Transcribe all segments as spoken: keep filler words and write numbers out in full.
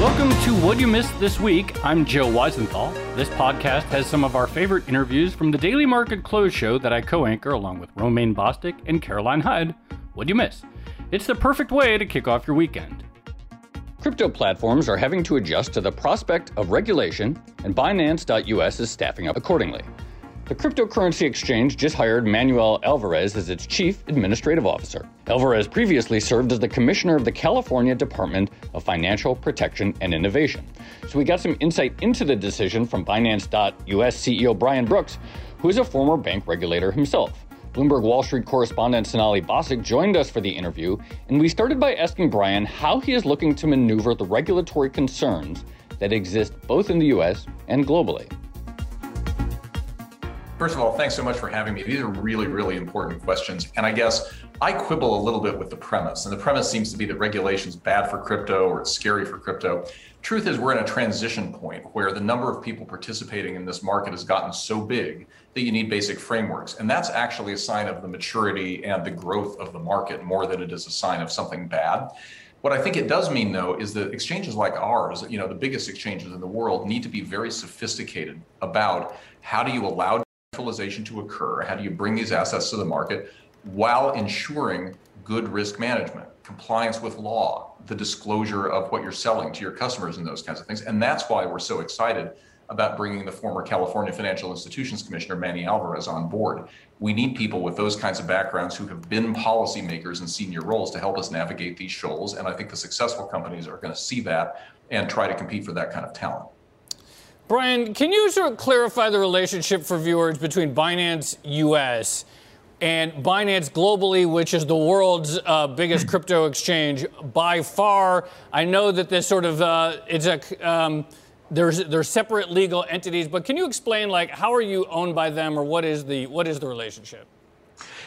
Welcome to What You Missed This Week. I'm Joe Weisenthal. This podcast has some of our favorite interviews from the Daily Market Close show that I co-anchor along with Romaine Bostick and Caroline Hyde. What do you miss? It's the perfect way to kick off your weekend. Crypto platforms are having to adjust to the prospect of regulation, and Binance dot U S is staffing up accordingly. The cryptocurrency exchange just hired Manuel Alvarez as its chief administrative officer. Alvarez previously served as the commissioner of the California Department of Financial Protection and Innovation. So we got some insight into the decision from Binance dot U S C E O Brian Brooks, who is a former bank regulator himself. Bloomberg Wall Street correspondent Sonali Basak joined us for the interview, and we started by asking Brian how he is looking to maneuver the regulatory concerns that exist both in the U S and globally. First of all, thanks so much for having me. These are really, really important questions. And I guess I quibble a little bit with the premise. And the premise seems to be that regulation is bad for crypto or it's scary for crypto. Truth is, we're in a transition point where the number of people participating in this market has gotten so big that you need basic frameworks. And that's actually a sign of the maturity and the growth of the market more than it is a sign of something bad. What I think it does mean, though, is that exchanges like ours, you know, the biggest exchanges in the world, need to be very sophisticated about how do you allow centralization to occur, how do you bring these assets to the market while ensuring good risk management, compliance with law, the disclosure of what you're selling to your customers and those kinds of things. And that's why we're so excited about bringing the former California Financial Institutions Commissioner Manny Alvarez on board. We need people with those kinds of backgrounds who have been policymakers in senior roles to help us navigate these shoals. And I think the successful companies are going to see that and try to compete for that kind of talent. Brian, can you sort of clarify the relationship for viewers between Binance U S and Binance globally, which is the world's uh, biggest crypto exchange by far? I know that this sort of uh, it's a um, there's there's separate legal entities, but can you explain, like, how are you owned by them, or what is the what is the relationship?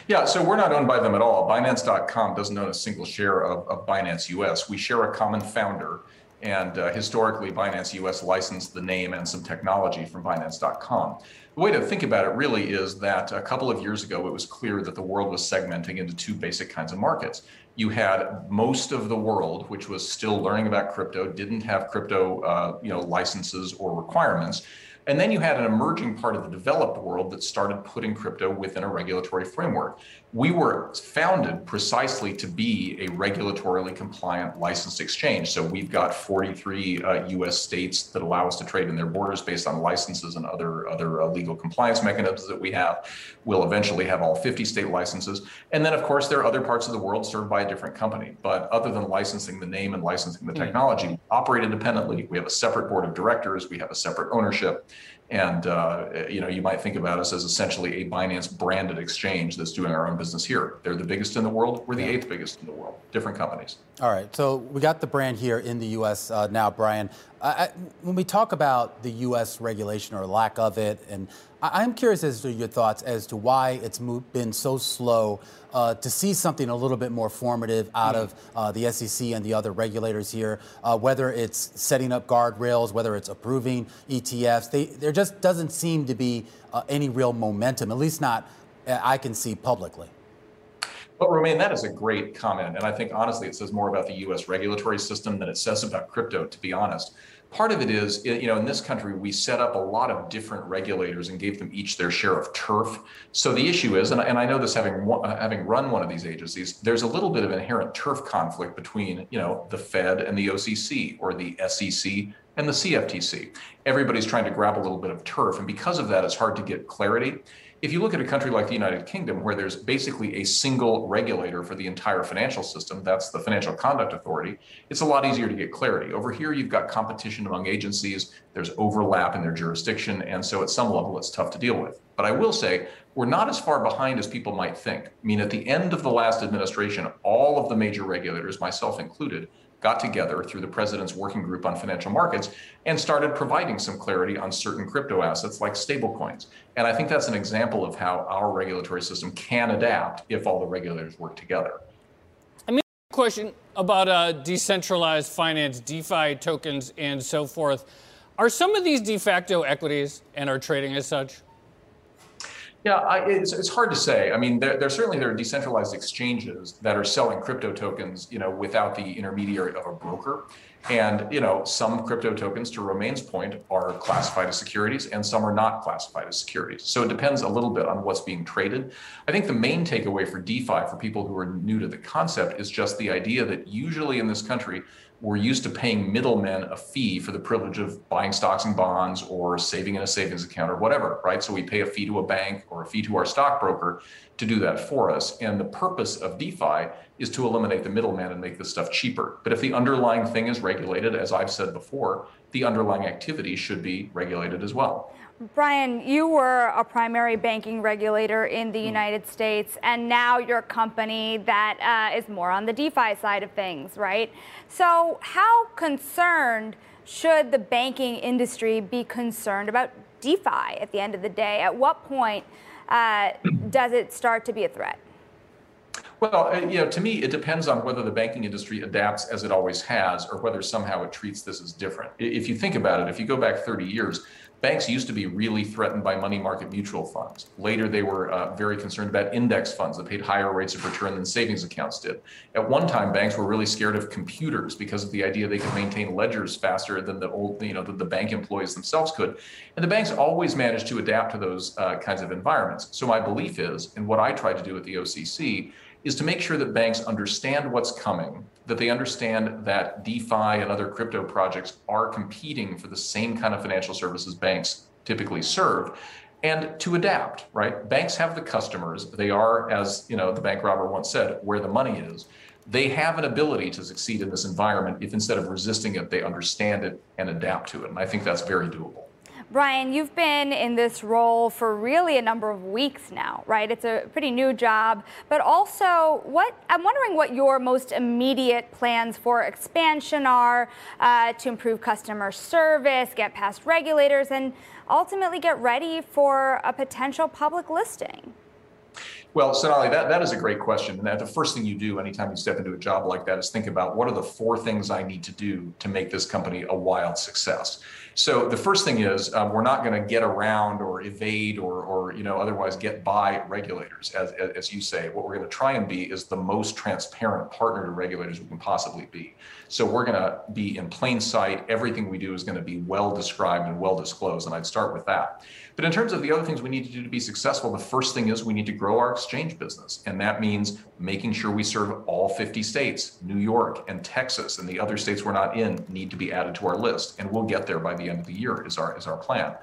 Yeah, so we're not owned by them at all. Binance dot com doesn't own a single share of, of Binance U S. We share a common founder. And uh, historically, Binance U S licensed the name and some technology from Binance dot com. The way to think about it really is that a couple of years ago, it was clear that the world was segmenting into two basic kinds of markets. You had most of the world, which was still learning about crypto, didn't have crypto uh, you know, licenses or requirements. And then you had an emerging part of the developed world that started putting crypto within a regulatory framework. We were founded precisely to be a regulatorily compliant licensed exchange. So we've got forty-three uh, U S states that allow us to trade in their borders based on licenses and other, other uh, legal compliance mechanisms that we have. We'll eventually have all fifty state licenses. And then, of course, there are other parts of the world served by a different company. But other than licensing the name and licensing the technology, mm-hmm. we operate independently. We have a separate board of directors. We have a separate ownership. And, uh, you know, you might think about us as essentially a Binance branded exchange that's doing our own business here. They're the biggest in the world. We're the yeah. eighth biggest in the world. Different companies. All right. So we got the brand here in the U S Uh, now, Brian, I, I, when we talk about the U S regulation or lack of it, and I, I'm curious as to your thoughts as to why it's moved, been so slow uh, to see something a little bit more formative out mm-hmm. of uh, the S E C and the other regulators here, uh, whether it's setting up guardrails, whether it's approving E T Fs. They, there just doesn't seem to be uh, any real momentum, at least not uh, I can see publicly. But Romaine, that is a great comment. And I think, honestly, it says more about the U S regulatory system than it says about crypto, to be honest. Part of it is, you know, in this country, we set up a lot of different regulators and gave them each their share of turf. So the issue is, and I know this having having run one of these agencies, there's a little bit of inherent turf conflict between, you know, the Fed and the O C C or the S E C and the C F T C. Everybody's trying to grab a little bit of turf. And because of that, it's hard to get clarity. If you look at a country like the United Kingdom, where there's basically a single regulator for the entire financial system, that's the Financial Conduct Authority, it's a lot easier to get clarity. Over here, you've got competition among agencies, there's overlap in their jurisdiction, and so at some level, it's tough to deal with. But I will say, we're not as far behind as people might think. I mean, at the end of the last administration, all of the major regulators, myself included, got together through the president's working group on financial markets and started providing some clarity on certain crypto assets like stablecoins. And I think that's an example of how our regulatory system can adapt if all the regulators work together. I mean, question about uh, decentralized finance, DeFi tokens and so forth. Are some of these de facto equities and are trading as such? Yeah, I, it's, it's hard to say. I mean, there, there certainly there are decentralized exchanges that are selling crypto tokens, you know, without the intermediary of a broker. And, you know, some crypto tokens, to Romaine's point, are classified as securities and some are not classified as securities. So it depends a little bit on what's being traded. I think the main takeaway for DeFi for people who are new to the concept is just the idea that usually in this country, we're used to paying middlemen a fee for the privilege of buying stocks and bonds or saving in a savings account or whatever, right? So we pay a fee to a bank or a fee to our stockbroker to do that for us. And the purpose of DeFi is to eliminate the middleman and make this stuff cheaper. But if the underlying thing is regulated, as I've said before, the underlying activity should be regulated as well. Brian, you were a primary banking regulator in the United States, and now you're a company that uh, is more on the DeFi side of things, right? So how concerned should the banking industry be concerned about DeFi at the end of the day? At what point uh, does it start to be a threat? Well, you know, to me, it depends on whether the banking industry adapts as it always has or whether somehow it treats this as different. If you think about it, if you go back thirty years, banks used to be really threatened by money market mutual funds. Later, they were uh, very concerned about index funds that paid higher rates of return than savings accounts did. At one time, banks were really scared of computers because of the idea they could maintain ledgers faster than the old, you know, the, the bank employees themselves could. And the banks always managed to adapt to those uh, kinds of environments. So my belief is, and what I try to do at the O C C, is to make sure that banks understand what's coming, that they understand that DeFi and other crypto projects are competing for the same kind of financial services banks typically serve, and to adapt, right? Banks have the customers. They are, as you know, the bank robber once said, where the money is. They have an ability to succeed in this environment if instead of resisting it, they understand it and adapt to it. And I think that's very doable. Brian, you've been in this role for really a number of weeks now, right? It's a pretty new job, but also what I'm wondering what your most immediate plans for expansion are uh, to improve customer service, get past regulators, and ultimately get ready for a potential public listing. Well, Sonali, that, that is a great question. And the first thing you do anytime you step into a job like that is think about what are the four things I need to do to make this company a wild success. So the first thing is um, we're not going to get around or evade or, or you know, otherwise get by regulators, as, as you say. What we're going to try and be is the most transparent partner to regulators we can possibly be. So we're going to be in plain sight. Everything we do is going to be well described and well disclosed. And I'd start with that. But in terms of the other things we need to do to be successful, the first thing is we need to grow our exchange business. And that means making sure we serve all fifty states, New York and Texas and the other states we're not in need to be added to our list. And we'll get there by the end of the year is our, is our plan.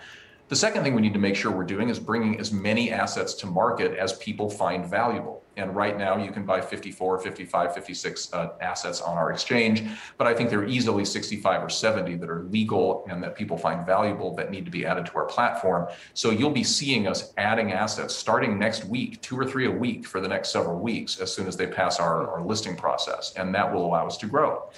The second thing we need to make sure we're doing is bringing as many assets to market as people find valuable. And right now you can buy fifty-four, fifty-five, fifty-six uh, assets on our exchange, but I think there are easily sixty-five or seventy that are legal and that people find valuable that need to be added to our platform. So you'll be seeing us adding assets starting next week, two or three a week for the next several weeks as soon as they pass our, our listing process, and that will allow us to grow.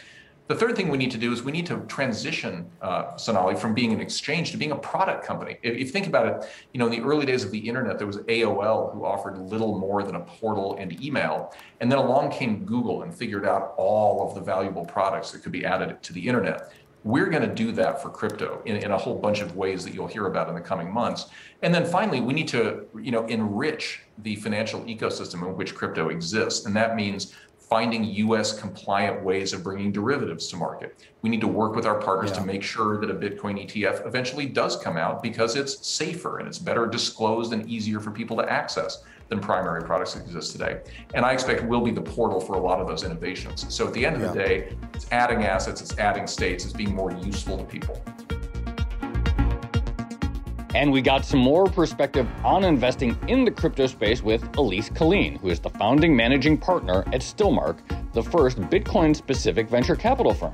The third thing we need to do is we need to transition, uh, Sonali, from being an exchange to being a product company. If, if you think about it, you know, in the early days of the internet, there was A O L who offered little more than a portal and email. And then along came Google and figured out all of the valuable products that could be added to the internet. We're going to do that for crypto in, in a whole bunch of ways that you'll hear about in the coming months. And then finally, we need to, you know, enrich the financial ecosystem in which crypto exists. And that means finding U S compliant ways of bringing derivatives to market. We need to work with our partners yeah. to make sure that a Bitcoin E T F eventually does come out because it's safer and it's better disclosed and easier for people to access than primary products that exist today. And I expect we'll be the portal for a lot of those innovations. So at the end of yeah. the day, it's adding assets, it's adding states, it's being more useful to people. And we got some more perspective on investing in the crypto space with Elise Killeen, who is the founding managing partner at Stillmark, the first Bitcoin-specific venture capital firm.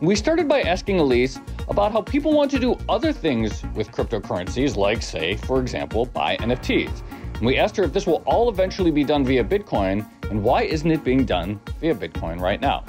We started by asking Elise about how people want to do other things with cryptocurrencies, like, say, for example, buy N F Ts. And we asked her if this will all eventually be done via Bitcoin, and why isn't it being done via Bitcoin right now?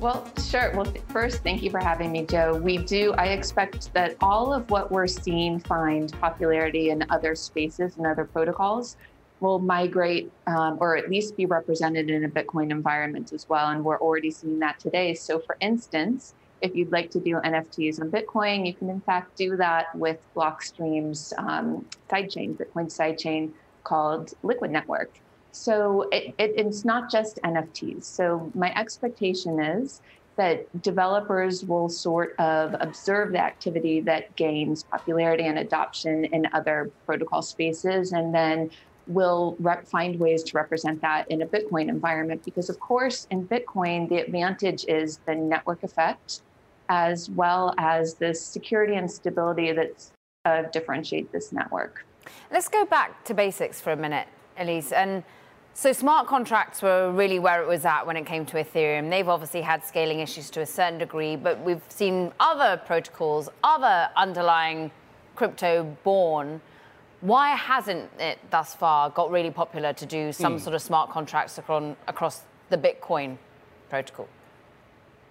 Well, sure. Well, first, thank you for having me, Joe. We do, I expect that all of what we're seeing find popularity in other spaces and other protocols will migrate um, or at least be represented in a Bitcoin environment as well. And we're already seeing that today. So for instance, if you'd like to do N F Ts on Bitcoin, you can in fact do that with Blockstream's um, sidechain, Bitcoin sidechain called Liquid Network. So it, it, it's not just N F Ts. So my expectation is that developers will sort of observe the activity that gains popularity and adoption in other protocol spaces, and then will rep find ways to represent that in a Bitcoin environment. Because of course, in Bitcoin, the advantage is the network effect, as well as the security and stability that uh, differentiate this network. Let's go back to basics for a minute, Elise. And so smart contracts were really where it was at when it came to Ethereum. They've obviously had scaling issues to a certain degree, but we've seen other protocols, other underlying crypto born. Why hasn't it thus far got really popular to do some mm. sort of smart contracts across the Bitcoin protocol?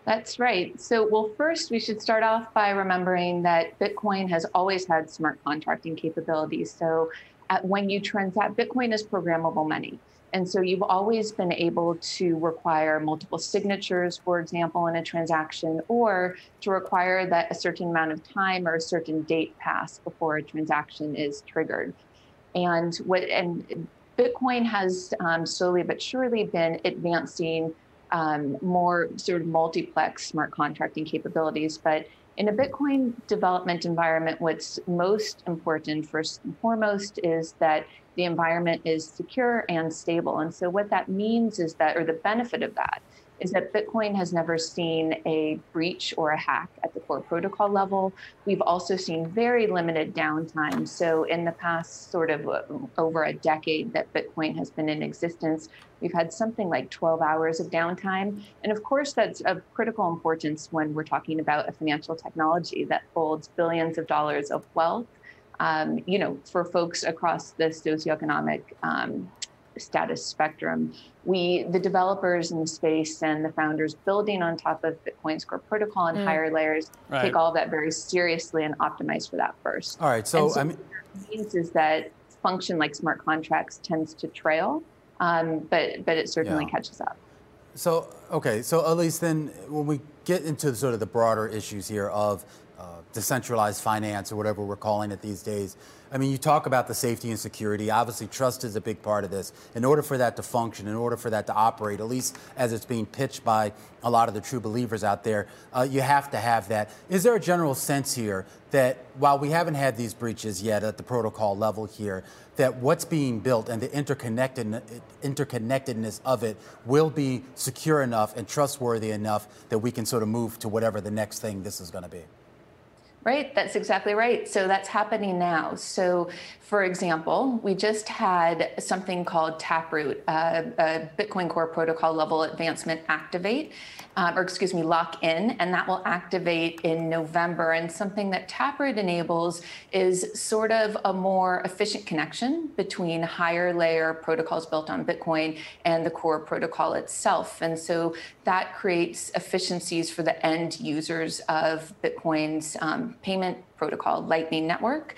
That's right. So, well, first, we should start off by remembering that Bitcoin has always had smart contracting capabilities. So at, when you transact, Bitcoin is programmable money. And so you've always been able to require multiple signatures, for example, in a transaction, or to require that a certain amount of time or a certain date pass before a transaction is triggered. And what and Bitcoin has um, slowly but surely been advancing um, more sort of multiplex smart contracting capabilities. But in a Bitcoin development environment, what's most important first and foremost is that the environment is secure and stable. And so what that means is that, or the benefit of that, is that Bitcoin has never seen a breach or a hack at the core protocol level. We've also seen very limited downtime. So in the past sort of over a decade that Bitcoin has been in existence, we've had something like twelve hours of downtime. And of course, that's of critical importance when we're talking about a financial technology that holds billions of dollars of wealth, um, you know, for folks across the socioeconomic um, status spectrum. We, the developers in the space and the founders building on top of Bitcoin's core protocol and mm. higher layers, right. take all that very seriously and optimize for that first. All right. So, so I mean, what that means is that function like smart contracts tends to trail, um, but but it certainly yeah. catches up. So okay. So Elise, then when we get into sort of the broader issues here of Uh, decentralized finance, or whatever we're calling it these days. I mean, you talk about the safety and security. Obviously, trust is a big part of this. In order for that to function, in order for that to operate, at least as it's being pitched by a lot of the true believers out there, uh, you have to have that. Is there a general sense here that while we haven't had these breaches yet at the protocol level here, that what's being built and the interconnected, interconnectedness of it will be secure enough and trustworthy enough that we can sort of move to whatever the next thing this is going to be? Right, that's exactly right. So that's happening now. So, for example, we just had something called Taproot, uh, a Bitcoin Core Protocol level advancement activate, uh, or excuse me, lock in, and that will activate in November. And something that Taproot enables is sort of a more efficient connection between higher layer protocols built on Bitcoin and the core protocol itself. And so that creates efficiencies for the end users of Bitcoin's um, payment protocol, Lightning Network.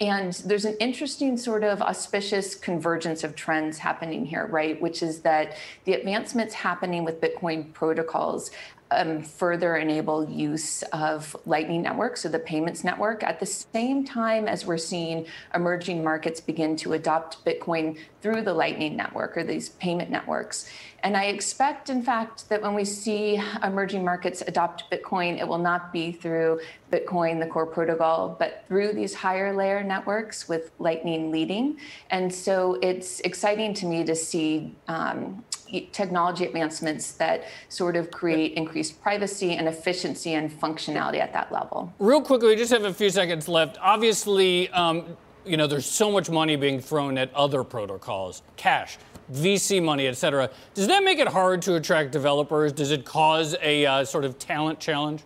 And there's an interesting sort of auspicious convergence of trends happening here, right? Which is that the advancements happening with Bitcoin protocols um, further enable use of Lightning Network, so the payments network, at the same time as we're seeing emerging markets begin to adopt Bitcoin through the Lightning Network or these payment networks. And I expect, in fact, that when we see emerging markets adopt Bitcoin, it will not be through Bitcoin, the core protocol, but through these higher layer networks with Lightning leading. And so it's exciting to me to see um, technology advancements that sort of create increased privacy and efficiency and functionality at that level. Real quickly, we just have a few seconds left. Obviously, um, you know, there's so much money being thrown at other protocols, cash, V C money, et cetera. Does that make it hard to attract developers? Does it cause a uh, sort of talent challenge?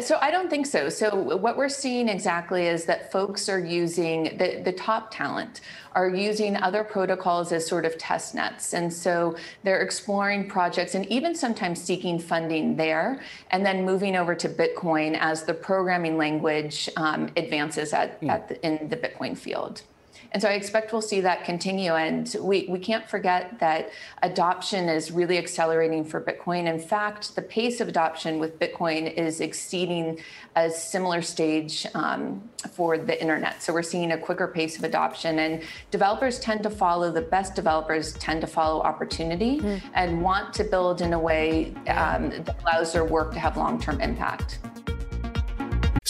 So I don't think so. So what we're seeing exactly is that folks are using the, the top talent are using other protocols as sort of test nets. And so they're exploring projects and even sometimes seeking funding there and then moving over to Bitcoin as the programming language um, advances at, mm. at the, in the Bitcoin field. And so I expect we'll see that continue. And we, we can't forget that adoption is really accelerating for Bitcoin. In fact, the pace of adoption with Bitcoin is exceeding a similar stage um, for the internet. So we're seeing a quicker pace of adoption, and developers tend to follow, the best developers tend to follow opportunity mm. and want to build in a way um, that allows their work to have long-term impact.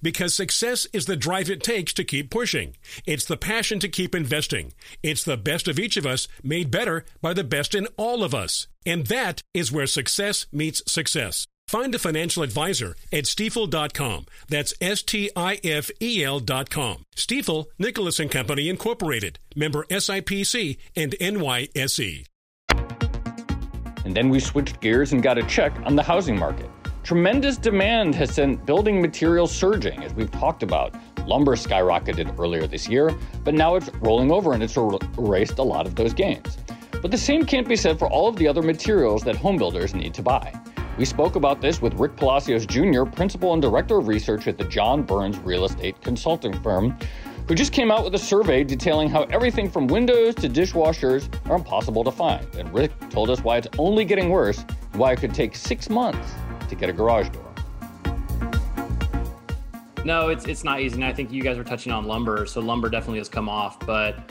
Because success is the drive it takes to keep pushing. It's the passion to keep investing. It's the best of each of us made better by the best in all of us. And that is where success meets success. Find a financial advisor at stifel dot com. That's S T I F E L dot com. Stifel, Nicholas and Company, Incorporated. Member S I P C and N Y S E. And then we switched gears and got a check on the housing market. Tremendous demand has sent building materials surging, as we've talked about. Lumber skyrocketed earlier this year, but now it's rolling over and it's erased a lot of those gains. But the same can't be said for all of the other materials that homebuilders need to buy. We spoke about this with Rick Palacios Junior, Principal and Director of Research at the John Burns Real Estate Consulting Firm, who just came out with a survey detailing how everything from windows to dishwashers are impossible to find. And Rick told us why it's only getting worse and why it could take six months to get a garage door. No, it's it's not easy. And I think you guys were touching on lumber. So lumber definitely has come off, but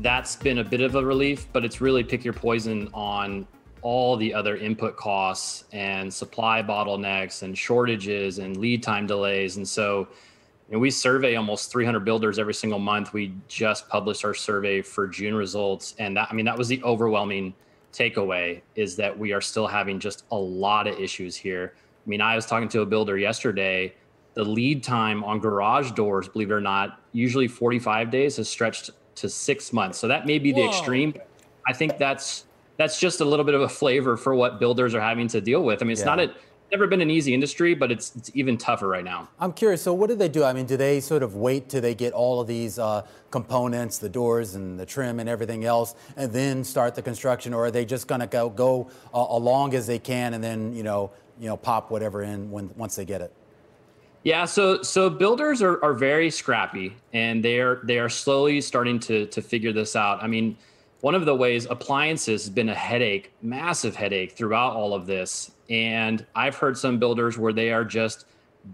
that's been a bit of a relief, but it's really pick your poison on all the other input costs and supply bottlenecks and shortages and lead time delays. And so And we survey almost three hundred builders every single month. We just published our survey for June results. And that, I mean, that was the overwhelming takeaway, is that we are still having just a lot of issues here. I mean, I was talking to a builder yesterday, the lead time on garage doors, believe it or not, usually forty-five days has stretched to six months. So that may be the Whoa. extreme. I think that's, that's just a little bit of a flavor for what builders are having to deal with. I mean, it's yeah. not a, never been an easy industry, but it's, it's even tougher right now. I'm curious, so what do they do? I mean, do they sort of wait till they get all of these uh, components, the doors and the trim and everything else, and then start the construction? Or are they just going to go, go uh, along as they can and then, you know, you know, pop whatever in when once they get it? Yeah, so so builders are, are very scrappy, and they are, they are slowly starting to, to figure this out. I mean, one of the ways, appliances has been a headache, massive headache throughout all of this. And I've heard some builders where they are just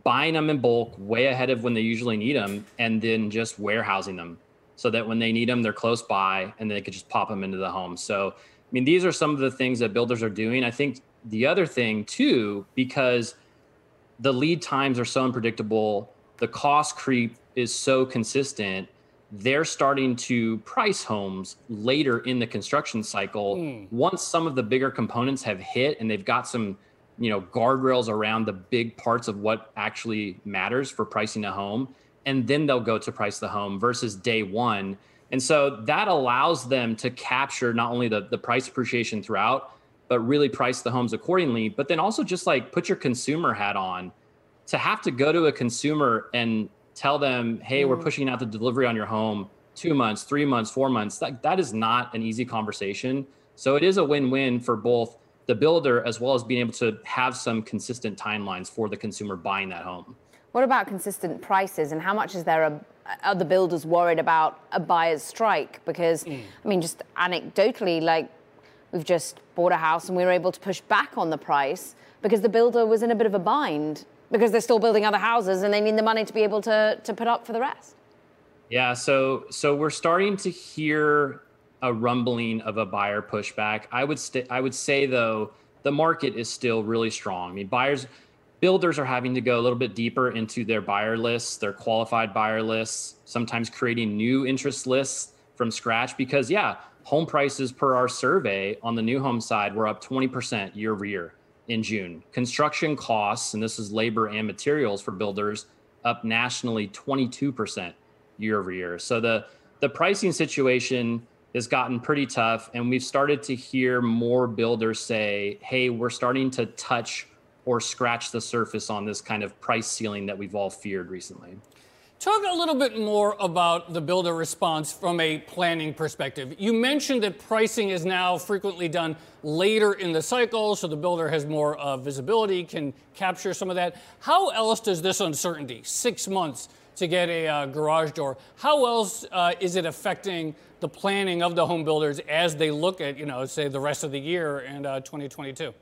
buying them in bulk way ahead of when they usually need them, and then just warehousing them so that when they need them, they're close by and they could just pop them into the home. So, I mean, these are some of the things that builders are doing. I think the other thing too, because the lead times are so unpredictable, the cost creep is so consistent, they're starting to price homes later in the construction cycle. Mm. Once some of the bigger components have hit and they've got some, you know, guardrails around the big parts of what actually matters for pricing a home, and then they'll go to price the home versus day one. And so that allows them to capture not only the, the price appreciation throughout, but really price the homes accordingly. But then also just like put your consumer hat on, to have to go to a consumer and tell them, hey, we're pushing out the delivery on your home two months, three months, four months. That, that is not an easy conversation. So it is a win-win for both the builder as well as being able to have some consistent timelines for the consumer buying that home. What about consistent prices, and how much is there a, are the builders worried about a buyer's strike? Because, mm. I mean, just anecdotally, like, we've just bought a house and we were able to push back on the price because the builder was in a bit of a bind because they're still building other houses and they need the money to be able to, to put up for the rest. Yeah, so so we're starting to hear a rumbling of a buyer pushback. I would st- I would say, though, the market is still really strong. I mean, buyers, builders are having to go a little bit deeper into their buyer lists, their qualified buyer lists, sometimes creating new interest lists from scratch because, yeah, home prices per our survey on the new home side were up twenty percent year over year in June. Construction costs, and this is labor and materials for builders, up nationally twenty-two percent year over year. So the, the pricing situation has gotten pretty tough, and we've started to hear more builders say, hey, we're starting to touch or scratch the surface on this kind of price ceiling that we've all feared recently. Talk a little bit more about the builder response from a planning perspective. You mentioned that pricing is now frequently done later in the cycle, so the builder has more uh, visibility, can capture some of that. How else does this uncertainty, six months to get a uh, garage door, how else uh, is it affecting the planning of the home builders as they look at, you know, say the rest of the year and uh, twenty twenty-two?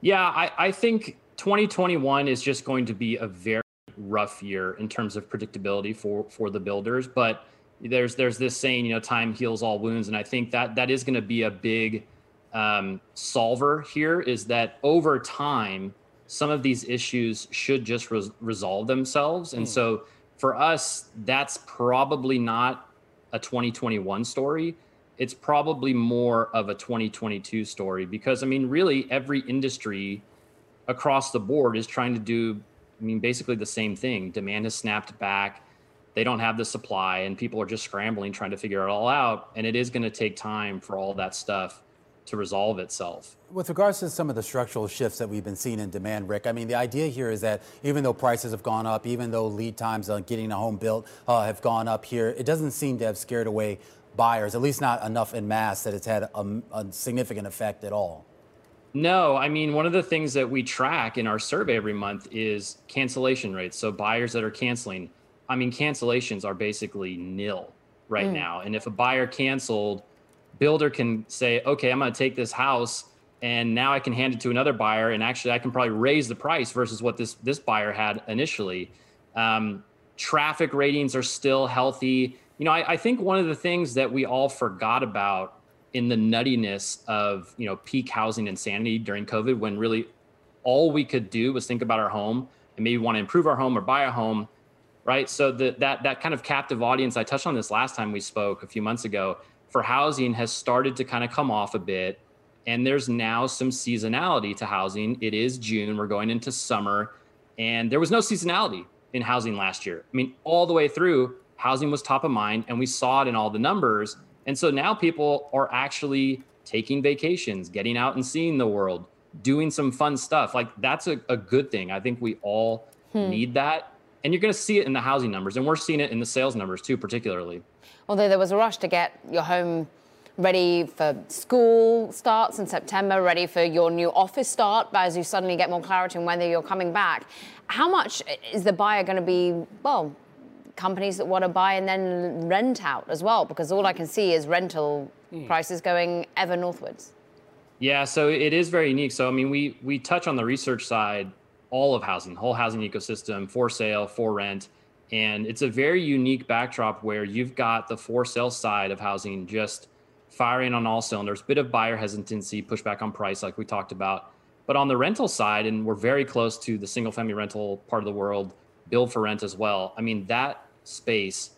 Yeah, I, I think twenty twenty-one is just going to be a very rough year in terms of predictability for for the builders, but there's there's this saying, you know, time heals all wounds, and I think that that is going to be a big um solver here, is that over time some of these issues should just res- resolve themselves. And mm. so for us, that's probably not a twenty twenty-one story. It's probably more of a twenty twenty-two story, because I mean, really every industry across the board is trying to do, I mean, basically the same thing. Demand has snapped back. They don't have the supply, and people are just scrambling, trying to figure it all out. And it is going to take time for all that stuff to resolve itself. With regards to some of the structural shifts that we've been seeing in demand, Rick, I mean, the idea here is that even though prices have gone up, even though lead times on getting a home built uh, have gone up here, it doesn't seem to have scared away buyers, at least not enough in mass that it's had a, a significant effect at all. No, I mean, one of the things that we track in our survey every month is cancellation rates. So buyers that are canceling, I mean, cancellations are basically nil right mm. now. And if a buyer canceled, builder can say, okay, I'm going to take this house and now I can hand it to another buyer. And actually I can probably raise the price versus what this, this buyer had initially. Um, traffic ratings are still healthy. You know, I, I think one of the things that we all forgot about in the nuttiness of, you know, peak housing insanity during COVID, when really all we could do was think about our home and maybe want to improve our home or buy a home, right? So the, that that kind of captive audience, I touched on this last time we spoke a few months ago, for housing has started to kind of come off a bit. And there's now some seasonality to housing. It is June, we're going into summer, and there was no seasonality in housing last year. I mean, all the way through, housing was top of mind, and we saw it in all the numbers. And so now people are actually taking vacations, getting out and seeing the world, doing some fun stuff. Like, that's a, a good thing. I think we all hmm. need that. And you're going to see it in the housing numbers. And we're seeing it in the sales numbers too, particularly. Although there was a rush to get your home ready for school starts in September, ready for your new office start, as you suddenly get more clarity on whether you're coming back. How much is the buyer going to be, well, companies that want to buy and then rent out as well, because all I can see is rental mm. prices going ever northwards. Yeah, so it is very unique. So, I mean, we we touch on the research side, all of housing, whole housing ecosystem, for sale, for rent. And it's a very unique backdrop where you've got the for sale side of housing just firing on all cylinders, bit of buyer hesitancy, pushback on price like we talked about. But on the rental side, and we're very close to the single family rental part of the world, build for rent as well. I mean, that space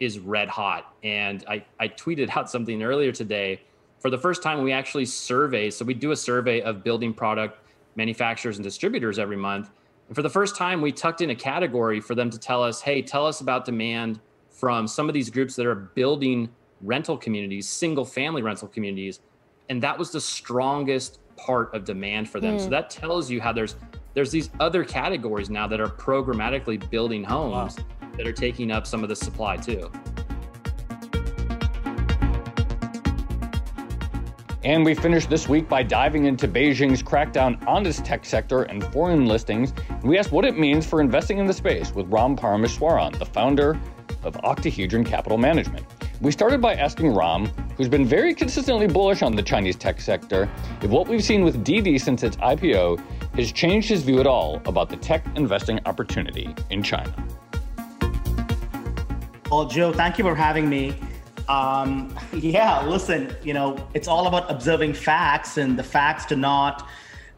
is red hot. And I, I tweeted out something earlier today. For the first time, we actually survey. So we do a survey of building product manufacturers and distributors every month. And for the first time, we tucked in a category for them to tell us, hey, tell us about demand from some of these groups that are building rental communities, single family rental communities. And that was the strongest part of demand for them. Mm. So that tells you how there's There's these other categories now that are programmatically building homes wow. that are taking up some of the supply too. And we finished this week by diving into Beijing's crackdown on its tech sector and foreign listings. And we asked what it means for investing in the space with Ram Parameswaran, the founder of Octahedron Capital Management. We started by asking Ram, who's been very consistently bullish on the Chinese tech sector, if what we've seen with Didi since its I P O has changed his view at all about the tech investing opportunity in China. Well, Joe, thank you for having me. Um, yeah, listen, you know, it's all about observing facts, and the facts do not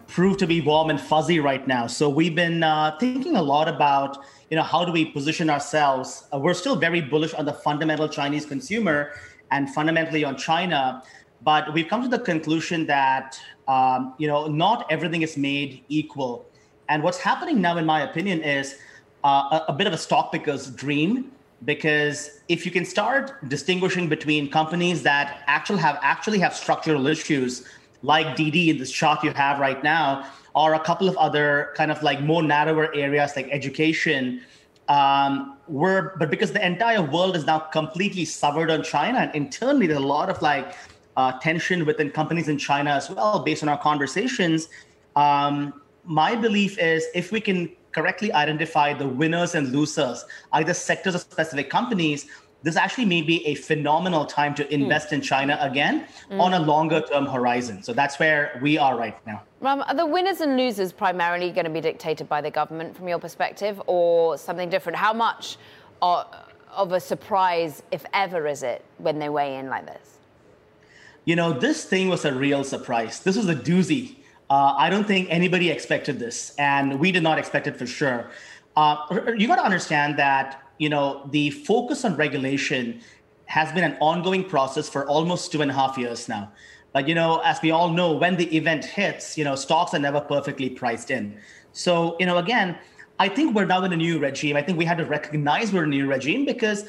prove to be warm and fuzzy right now. So we've been uh, thinking a lot about, you know, how do we position ourselves? Uh, we're still very bullish on the fundamental Chinese consumer and fundamentally on China, but we've come to the conclusion that, um, you know, not everything is made equal. And what's happening now, in my opinion, is uh, a, a bit of a stock picker's dream. Because if you can start distinguishing between companies that actually have actually have structural issues, like Didi in this chart you have right now, or a couple of other kind of like more narrower areas like education, um, we're, but because the entire world is now completely soured on China, and internally there's a lot of like uh, tension within companies in China as well, based on our conversations. Um, my belief is if we can correctly identify the winners and losers, either sectors or specific companies, this actually may be a phenomenal time to invest mm. in China again mm. on a longer term horizon. So that's where we are right now. Ram, are the winners and losers primarily going to be dictated by the government from your perspective, or something different? How much of a surprise, if ever, is it when they weigh in like this? You know, this thing was a real surprise. This was a doozy. Uh, I don't think anybody expected this, and we did not expect it for sure. Uh, you got to understand that, you know, the focus on regulation has been an ongoing process for almost two and a half years now. But, you know, as we all know, when the event hits, you know, stocks are never perfectly priced in. So, you know, again, I think we're now in a new regime. I think we had to recognize we're in a new regime because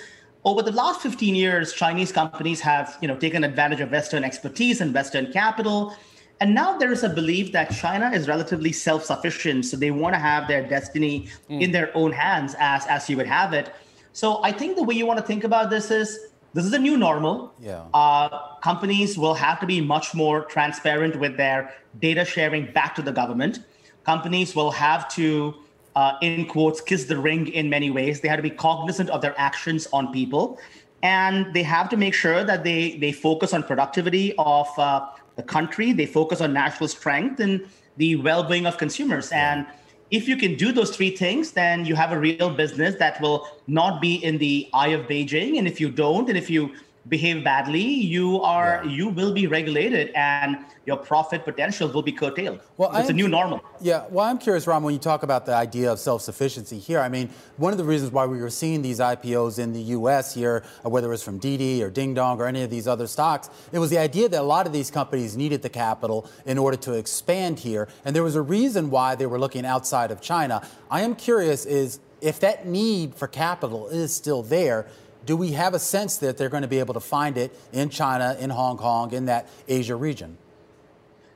over the last fifteen years, Chinese companies have, you know, taken advantage of Western expertise and Western capital. And now there is a belief that China is relatively self-sufficient, so they want to have their destiny mm. in their own hands, as as you would have it. So I think the way you want to think about this is, this is a new normal. Yeah. Uh, companies will have to be much more transparent with their data sharing back to the government. Companies will have to, uh, in quotes, kiss the ring in many ways. They have to be cognizant of their actions on people. And they have to make sure that they, they focus on productivity of uh, the country, they focus on national strength and the well-being of consumers. And if you can do those three things, then you have a real business that will not be in the eye of Beijing. And if you don't, and if you behave badly, you are yeah. you will be regulated, and your profit potential will be curtailed. Well, so it's I'm, a new normal. Yeah. Well, I'm curious, Ram, when you talk about the idea of self-sufficiency here, I mean, one of the reasons why we were seeing these I P Os in the U S here, whether it was from Didi or Ding Dong or any of these other stocks, it was the idea that a lot of these companies needed the capital in order to expand here, and there was a reason why they were looking outside of China. I am curious is if that need for capital is still there. Do we have a sense that they're going to be able to find it in China, in Hong Kong, in that Asia region?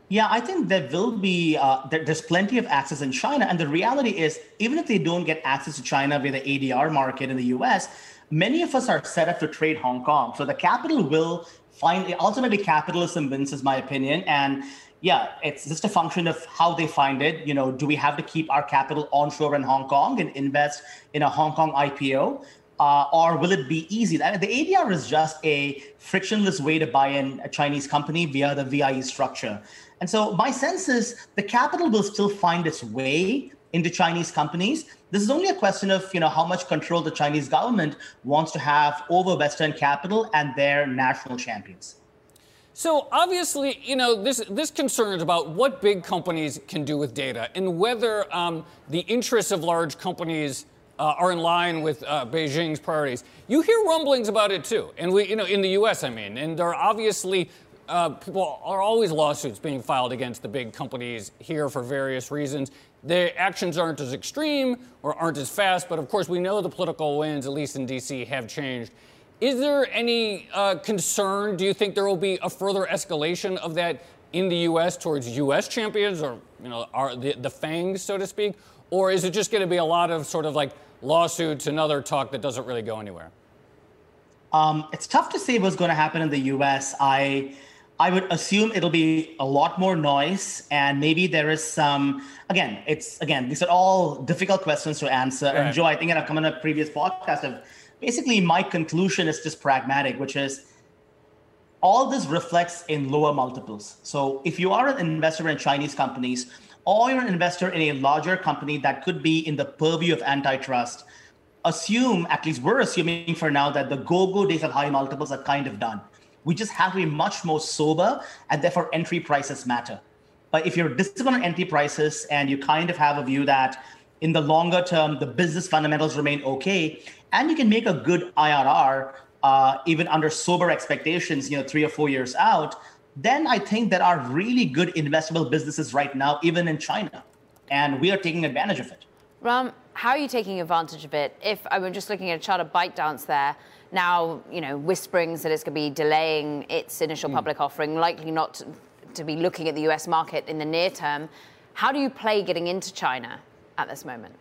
Yeah, I think there will be, uh, there, there's plenty of access in China. And the reality is, even if they don't get access to China via the A D R market in the U S, many of us are set up to trade Hong Kong. So the capital will find, ultimately capitalism wins, is my opinion. And yeah, it's just a function of how they find it. You know, do we have to keep our capital onshore in Hong Kong and invest in a Hong Kong I P O? Uh, or will it be easy? The A D R is just a frictionless way to buy in a Chinese company via the V I E structure. And so my sense is the capital will still find its way into Chinese companies. This is only a question of, you know, how much control the Chinese government wants to have over Western capital and their national champions. So obviously, you know, this this concerns about what big companies can do with data and whether um, the interests of large companies Uh, are in line with uh, Beijing's priorities. You hear rumblings about it too, and we, you know, in the U S, I mean, and there are obviously uh, people are always lawsuits being filed against the big companies here for various reasons. Their actions aren't as extreme or aren't as fast, but of course we know the political winds, at least in D C, have changed. Is there any uh, concern? Do you think there will be a further escalation of that in the U S towards U S champions, or you know, are the the fangs, so to speak, or is it just going to be a lot of sort of like lawsuits and other talk that doesn't really go anywhere? Um, it's tough to say what's going to happen in the U S. I I would assume it'll be a lot more noise, and maybe there is some, again, it's, again, these are all difficult questions to answer. Right. And Joe, I think I've come on a previous podcast of basically my conclusion is just pragmatic, which is all this reflects in lower multiples. So if you are an investor in Chinese companies, or you're an investor in a larger company that could be in the purview of antitrust, assume, at least we're assuming for now, that the go-go days of high multiples are kind of done. We just have to be much more sober, and therefore entry prices matter. But if you're disciplined on entry prices and you kind of have a view that in the longer term, the business fundamentals remain okay, and you can make a good I R R uh, even under sober expectations, you know, three or four years out, then I think there are really good investable businesses right now, even in China. And we are taking advantage of it. Ram, how are you taking advantage of it? If I were just looking at a chart of ByteDance there, now, you know, whisperings that it's going to be delaying its initial mm. public offering, likely not to, to be looking at the U S market in the near term. How do you play getting into China at this moment?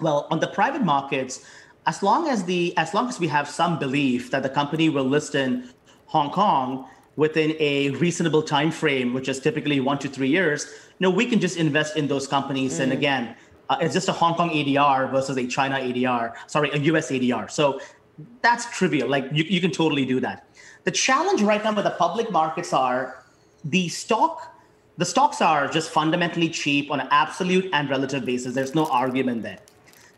Well, on the private markets, as long as the as long as we have some belief that the company will list in Hong Kong within a reasonable time frame, which is typically one to three years, you know, we can just invest in those companies. Mm. And again, uh, it's just a Hong Kong A D R versus a China A D R, sorry, a U S A D R. So that's trivial. Like you, you can totally do that. The challenge right now with the public markets are the stock, the stocks are just fundamentally cheap on an absolute and relative basis. There's no argument there.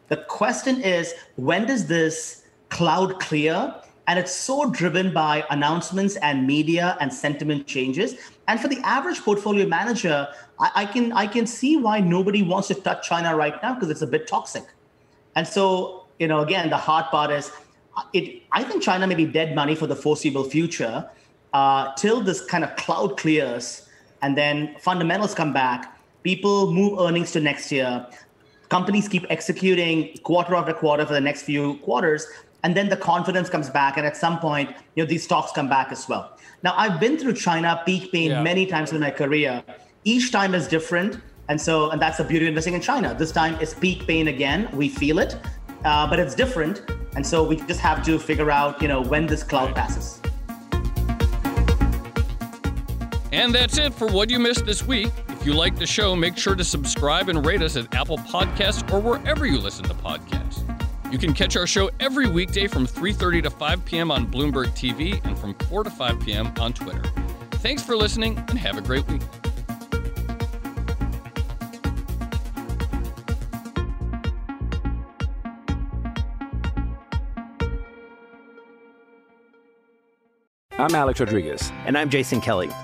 The question is, when does this cloud clear? And it's so driven by announcements and media and sentiment changes. And for the average portfolio manager, I, I can I can see why nobody wants to touch China right now, because it's a bit toxic. And so, you know, again, the hard part is, It, I think China may be dead money for the foreseeable future uh, till this kind of cloud clears and then fundamentals come back. People move earnings to next year. Companies keep executing quarter after quarter for the next few quarters. And then the confidence comes back. And at some point, you know, these stocks come back as well. Now, I've been through China peak pain yeah. many times in my career. Each time is different. And so and that's the beauty of investing in China. This time is peak pain again. We feel it, uh, but it's different. And so we just have to figure out, you know, when this cloud passes. And that's it for What You Missed This Week. If you like the show, make sure to subscribe and rate us at Apple Podcasts or wherever you listen to podcasts. You can catch our show every weekday from three thirty to five p.m. on Bloomberg T V and from four to five p.m. on Twitter. Thanks for listening and have a great week. I'm Alex Rodriguez. And I'm Jason Kelly.